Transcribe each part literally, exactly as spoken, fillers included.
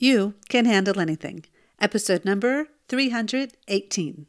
You Can Handle Anything, episode number three hundred eighteen.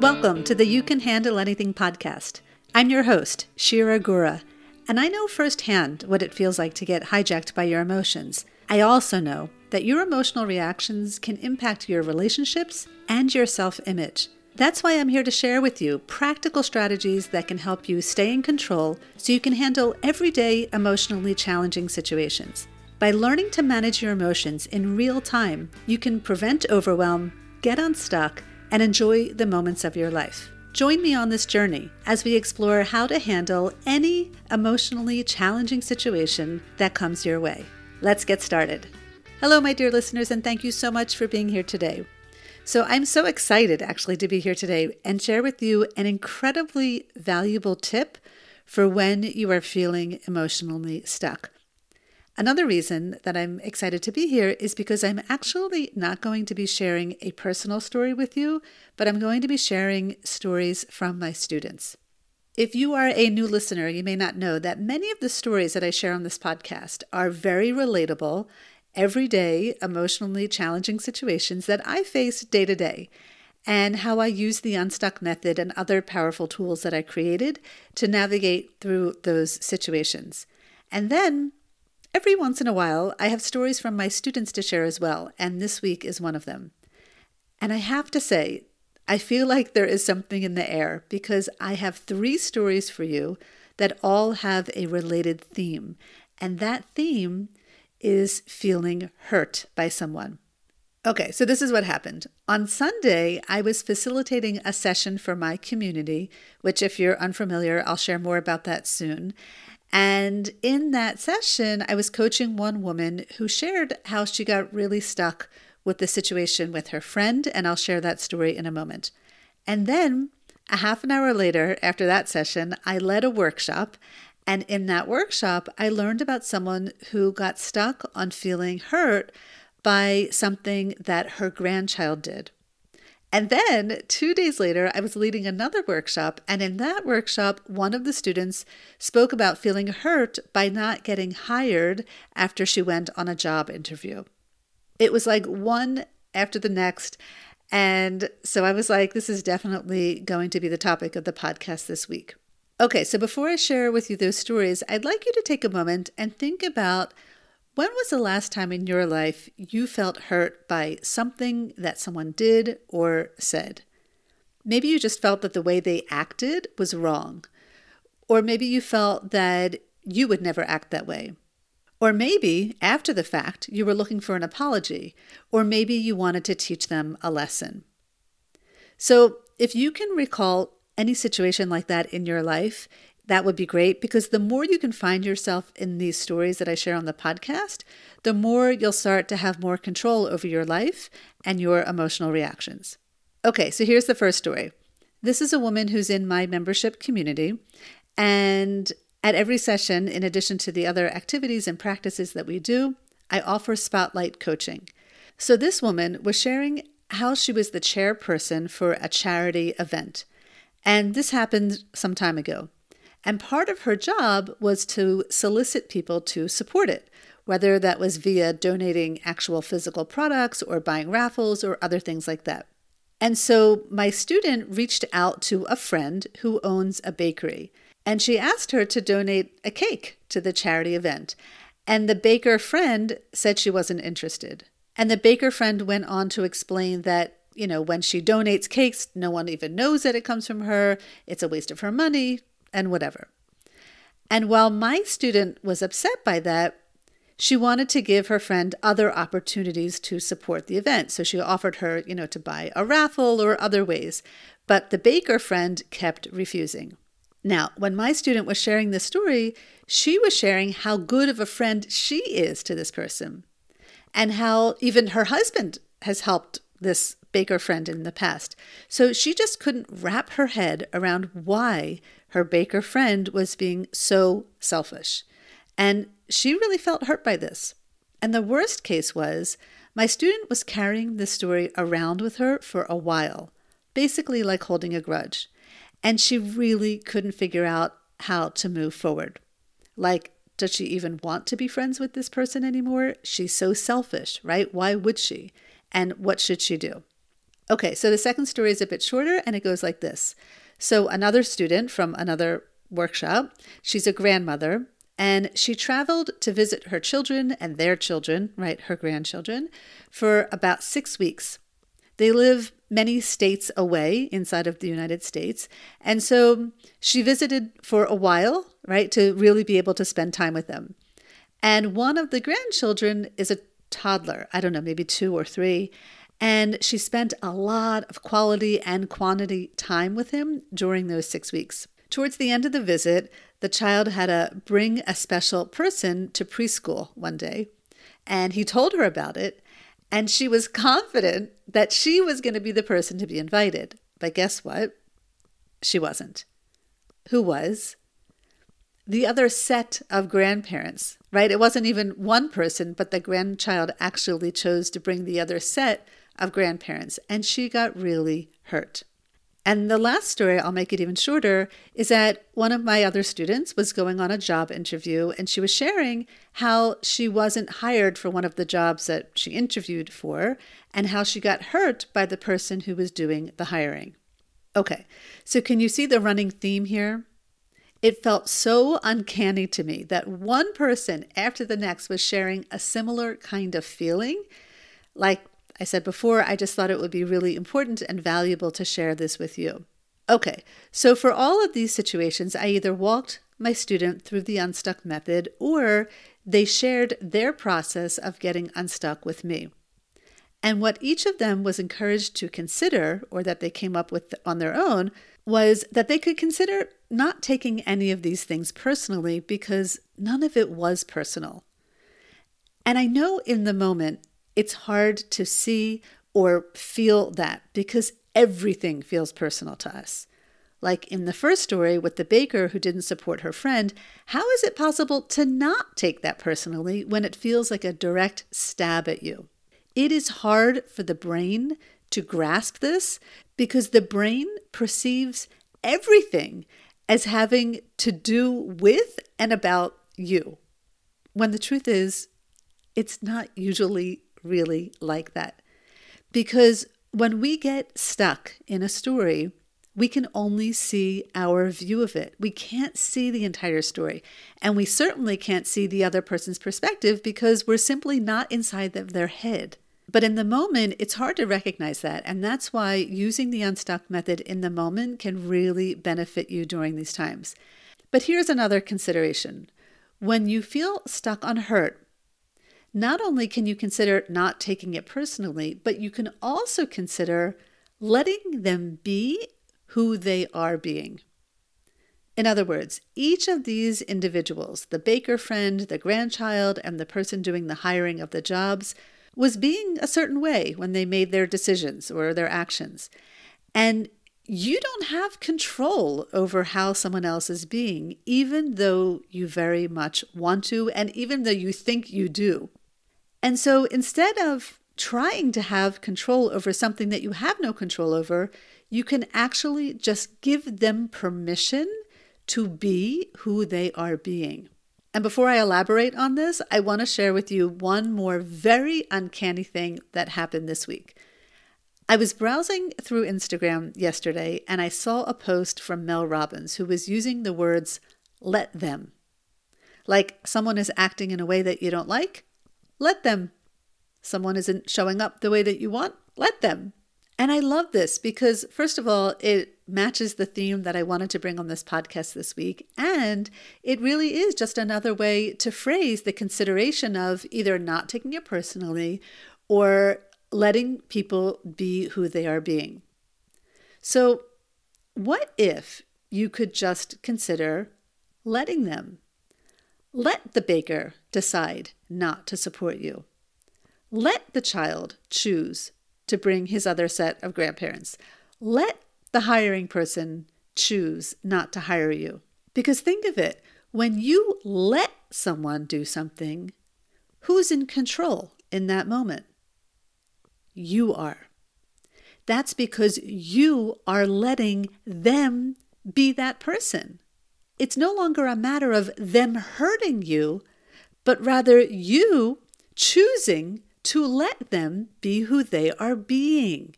Welcome to the You Can Handle Anything podcast. I'm your host, Shira Gura, and I know firsthand what it feels like to get hijacked by your emotions. I also know that your emotional reactions can impact your relationships and your self-image. That's why I'm here to share with you practical strategies that can help you stay in control so you can handle everyday emotionally challenging situations. By learning to manage your emotions in real time, you can prevent overwhelm, get unstuck, and enjoy the moments of your life. Join me on this journey as we explore how to handle any emotionally challenging situation that comes your way. Let's get started. Hello, my dear listeners, and thank you so much for being here today. So I'm so excited actually to be here today and share with you an incredibly valuable tip for when you are feeling emotionally stuck. Another reason that I'm excited to be here is because I'm actually not going to be sharing a personal story with you, but I'm going to be sharing stories from my students. If you are a new listener, you may not know that many of the stories that I share on this podcast are very relatable, everyday, emotionally challenging situations that I face day to day, and how I use the Unstuck method and other powerful tools that I created to navigate through those situations. And then every once in a while, I have stories from my students to share as well, and this week is one of them. And I have to say, I feel like there is something in the air because I have three stories for you that all have a related theme, and that theme is feeling hurt by someone. Okay, so this is what happened. On Sunday, I was facilitating a session for my community, which if you're unfamiliar, I'll share more about that soon. And in that session, I was coaching one woman who shared how she got really stuck with the situation with her friend, and I'll share that story in a moment. And then a half an hour later, after that session, I led a workshop, and in that workshop, I learned about someone who got stuck on feeling hurt by something that her grandchild did. And then two days later, I was leading another workshop, and in that workshop, one of the students spoke about feeling hurt by not getting hired after she went on a job interview. It was like one after the next, and so I was like, this is definitely going to be the topic of the podcast this week. Okay, so before I share with you those stories, I'd like you to take a moment and think about, when was the last time in your life you felt hurt by something that someone did or said? Maybe you just felt that the way they acted was wrong. Or maybe you felt that you would never act that way. Or maybe, after the fact, you were looking for an apology. Or maybe you wanted to teach them a lesson. So if you can recall any situation like that in your life, that would be great, because the more you can find yourself in these stories that I share on the podcast, the more you'll start to have more control over your life and your emotional reactions. Okay, so here's the first story. This is a woman who's in my membership community, and at every session, in addition to the other activities and practices that we do, I offer spotlight coaching. So this woman was sharing how she was the chairperson for a charity event, and this happened some time ago. And part of her job was to solicit people to support it, whether that was via donating actual physical products or buying raffles or other things like that. And so my student reached out to a friend who owns a bakery, and she asked her to donate a cake to the charity event. And the baker friend said she wasn't interested. And the baker friend went on to explain that, you know, when she donates cakes, no one even knows that it comes from her. It's a waste of her money, and whatever. And while my student was upset by that, she wanted to give her friend other opportunities to support the event. So she offered her, you know, to buy a raffle or other ways, but the baker friend kept refusing. Now, when my student was sharing this story, she was sharing how good of a friend she is to this person and how even her husband has helped this baker friend in the past. So she just couldn't wrap her head around why her baker friend was being so selfish. And she really felt hurt by this. And the worst case was, my student was carrying this story around with her for a while, basically like holding a grudge. And she really couldn't figure out how to move forward. Like, Does she even want to be friends with this person anymore? She's so selfish, right? Why would she? And what should she do? Okay, so the second story is a bit shorter and it goes like this. So another student from another workshop, she's a grandmother, and she traveled to visit her children and their children, right, her grandchildren, for about six weeks. They live many states away inside of the United States. And so she visited for a while, right, to really be able to spend time with them. And one of the grandchildren is a toddler, I don't know, maybe two or three. And she spent a lot of quality and quantity time with him during those six weeks. Towards the end of the visit, the child had to bring a special person to preschool one day, and he told her about it, and she was confident that she was going to be the person to be invited. But guess what? She wasn't. Who was? The other set of grandparents, right? It wasn't even one person, but the grandchild actually chose to bring the other set of grandparents, and she got really hurt. And the last story, I'll make it even shorter, is that one of my other students was going on a job interview, and she was sharing how she wasn't hired for one of the jobs that she interviewed for and how she got hurt by the person who was doing the hiring. Okay, so can you see the running theme here? It felt so uncanny to me that one person after the next was sharing a similar kind of feeling. Like I said before, I just thought it would be really important and valuable to share this with you. Okay, so for all of these situations, I either walked my student through the Unstuck method or they shared their process of getting unstuck with me. And what each of them was encouraged to consider, or that they came up with on their own, was that they could consider not taking any of these things personally because none of it was personal. And I know in the moment, it's hard to see or feel that because everything feels personal to us. Like in the first story with the baker who didn't support her friend, how is it possible to not take that personally when it feels like a direct stab at you? It is hard for the brain to grasp this because the brain perceives everything as having to do with and about you, when the truth is, it's not usually really like that. Because when we get stuck in a story, we can only see our view of it. We can't see the entire story. And we certainly can't see the other person's perspective because we're simply not inside of their head. But in the moment, it's hard to recognize that. And that's why using the Unstuck method in the moment can really benefit you during these times. But here's another consideration. When you feel stuck on hurt, not only can you consider not taking it personally, but you can also consider letting them be who they are being. In other words, each of these individuals, the baker friend, the grandchild, and the person doing the hiring of the jobs, was being a certain way when they made their decisions or their actions. And you don't have control over how someone else is being, even though you very much want to, and even though you think you do. And so instead of trying to have control over something that you have no control over, you can actually just give them permission to be who they are being. And before I elaborate on this, I want to share with you one more very uncanny thing that happened this week. I was browsing through Instagram yesterday and I saw a post from Mel Robbins who was using the words, let them. Like someone is acting in a way that you don't like, let them. Someone isn't showing up the way that you want, let them. And I love this because, first of all, it matches the theme that I wanted to bring on this podcast this week. And it really is just another way to phrase the consideration of either not taking it personally or letting people be who they are being. So what if you could just consider letting them? Let the baker decide not to support you. Let the child choose to bring his other set of grandparents. Let the hiring person choose not to hire you. Because think of it, when you let someone do something, who's in control in that moment? You are. That's because you are letting them be that person. it's no longer a matter of them hurting you, but rather you choosing to let them be who they are being.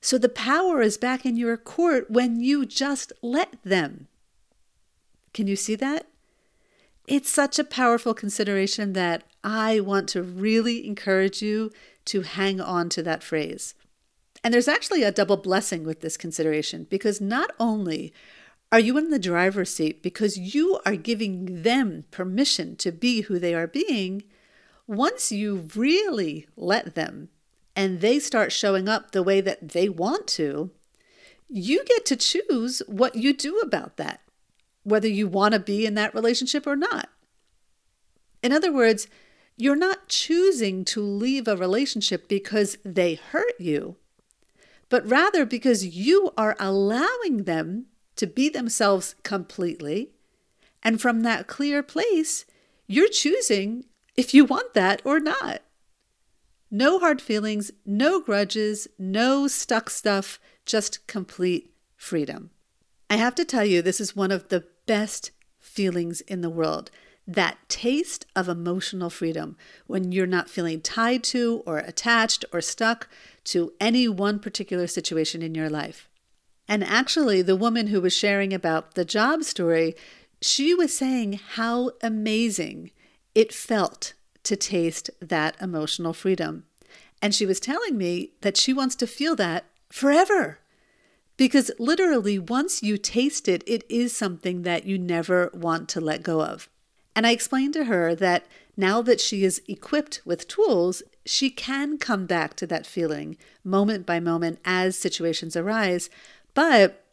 So the power is back in your court when you just let them. Can you see that? It's such a powerful consideration that I want to really encourage you to hang on to that phrase. And there's actually a double blessing with this consideration, because not only are you in the driver's seat because you are giving them permission to be who they are being, once you really let them and they start showing up the way that they want to, you get to choose what you do about that, whether you want to be in that relationship or not. In other words, you're not choosing to leave a relationship because they hurt you, but rather because you are allowing them to be themselves completely. And from that clear place, you're choosing if you want that or not. No hard feelings, no grudges, no stuck stuff, just complete freedom. I have to tell you, this is one of the best feelings in the world. That taste of emotional freedom when you're not feeling tied to or attached or stuck to any one particular situation in your life. And actually, the woman who was sharing about the job story, she was saying how amazing it felt to taste that emotional freedom. And she was telling me that she wants to feel that forever. Because literally, once you taste it, it is something that you never want to let go of. And I explained to her that now that she is equipped with tools, she can come back to that feeling moment by moment as situations arise, but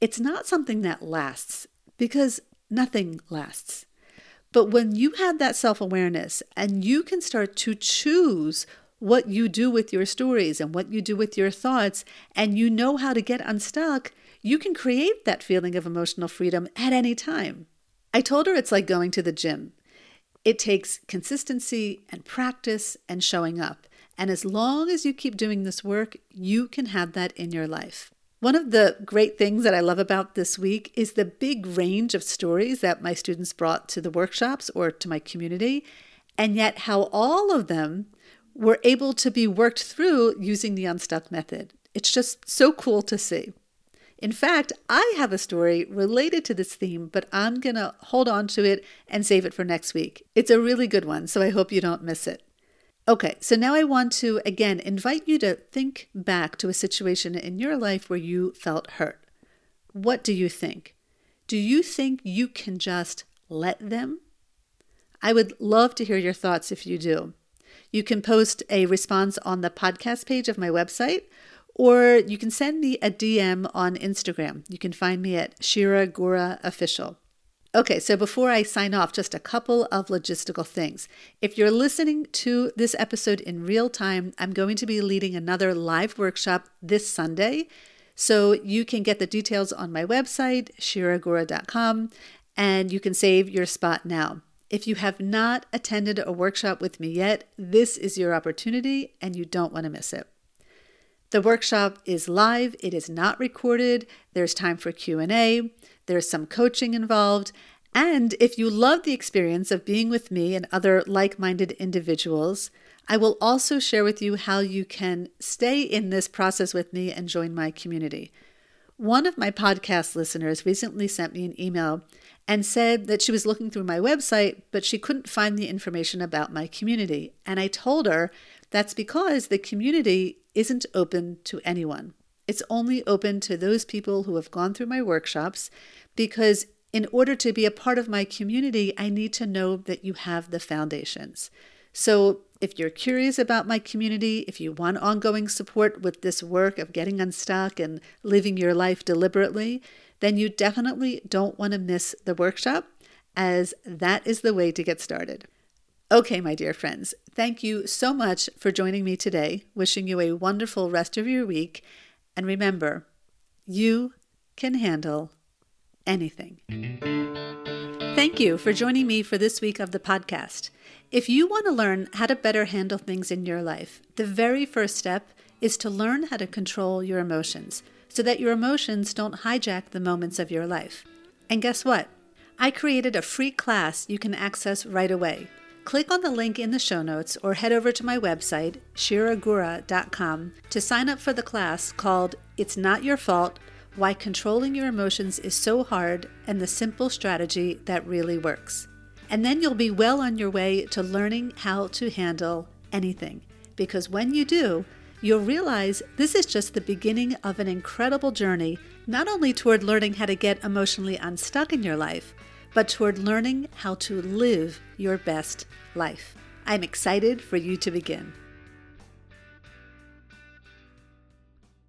it's not something that lasts, because nothing lasts. But when you have that self-awareness and you can start to choose what you do with your stories and what you do with your thoughts, and you know how to get unstuck, you can create that feeling of emotional freedom at any time. I told her it's like going to the gym. It takes consistency and practice and showing up. And as long as you keep doing this work, you can have that in your life. One of the great things that I love about this week is the big range of stories that my students brought to the workshops or to my community, and yet how all of them were able to be worked through using the Unstuck method. It's just so cool to see. In fact, I have a story related to this theme, but I'm going to hold on to it and save it for next week. It's a really good one, so I hope you don't miss it. Okay, so now I want to, again, invite you to think back to a situation in your life where you felt hurt. What do you think? Do you think you can just let them? I would love to hear your thoughts if you do. You can post a response on the podcast page of my website, or you can send me a D M on Instagram. You can find me at Shira Gura Official. Okay, so before I sign off, just a couple of logistical things. If you're listening to this episode in real time, I'm going to be leading another live workshop this Sunday. So you can get the details on my website, shira gura dot com, and you can save your spot now. If you have not attended a workshop with me yet, this is your opportunity and you don't want to miss it. The workshop is live. It is not recorded. There's time for Q and A. There's some coaching involved. And if you love the experience of being with me and other like-minded individuals, I will also share with you how you can stay in this process with me and join my community. One of my podcast listeners recently sent me an email and said that she was looking through my website, but she couldn't find the information about my community. And I told her that's because the community isn't open to anyone. It's only open to those people who have gone through my workshops, because in order to be a part of my community, I need to know that you have the foundations. So if you're curious about my community, if you want ongoing support with this work of getting unstuck and living your life deliberately, then you definitely don't want to miss the workshop, as that is the way to get started. Okay, my dear friends, thank you so much for joining me today. Wishing you a wonderful rest of your week. And remember, you can handle anything. Thank you for joining me for this week of the podcast. If you want to learn how to better handle things in your life, the very first step is to learn how to control your emotions so that your emotions don't hijack the moments of your life. And guess what? I created a free class you can access right away. Click on the link in the show notes or head over to my website, shira gura dot com, to sign up for the class called It's Not Your Fault, Why Controlling Your Emotions is So Hard, and the Simple Strategy That Really Works. And then you'll be well on your way to learning how to handle anything. Because when you do, you'll realize this is just the beginning of an incredible journey, not only toward learning how to get emotionally unstuck in your life, but toward learning how to live your best life. I'm excited for you to begin.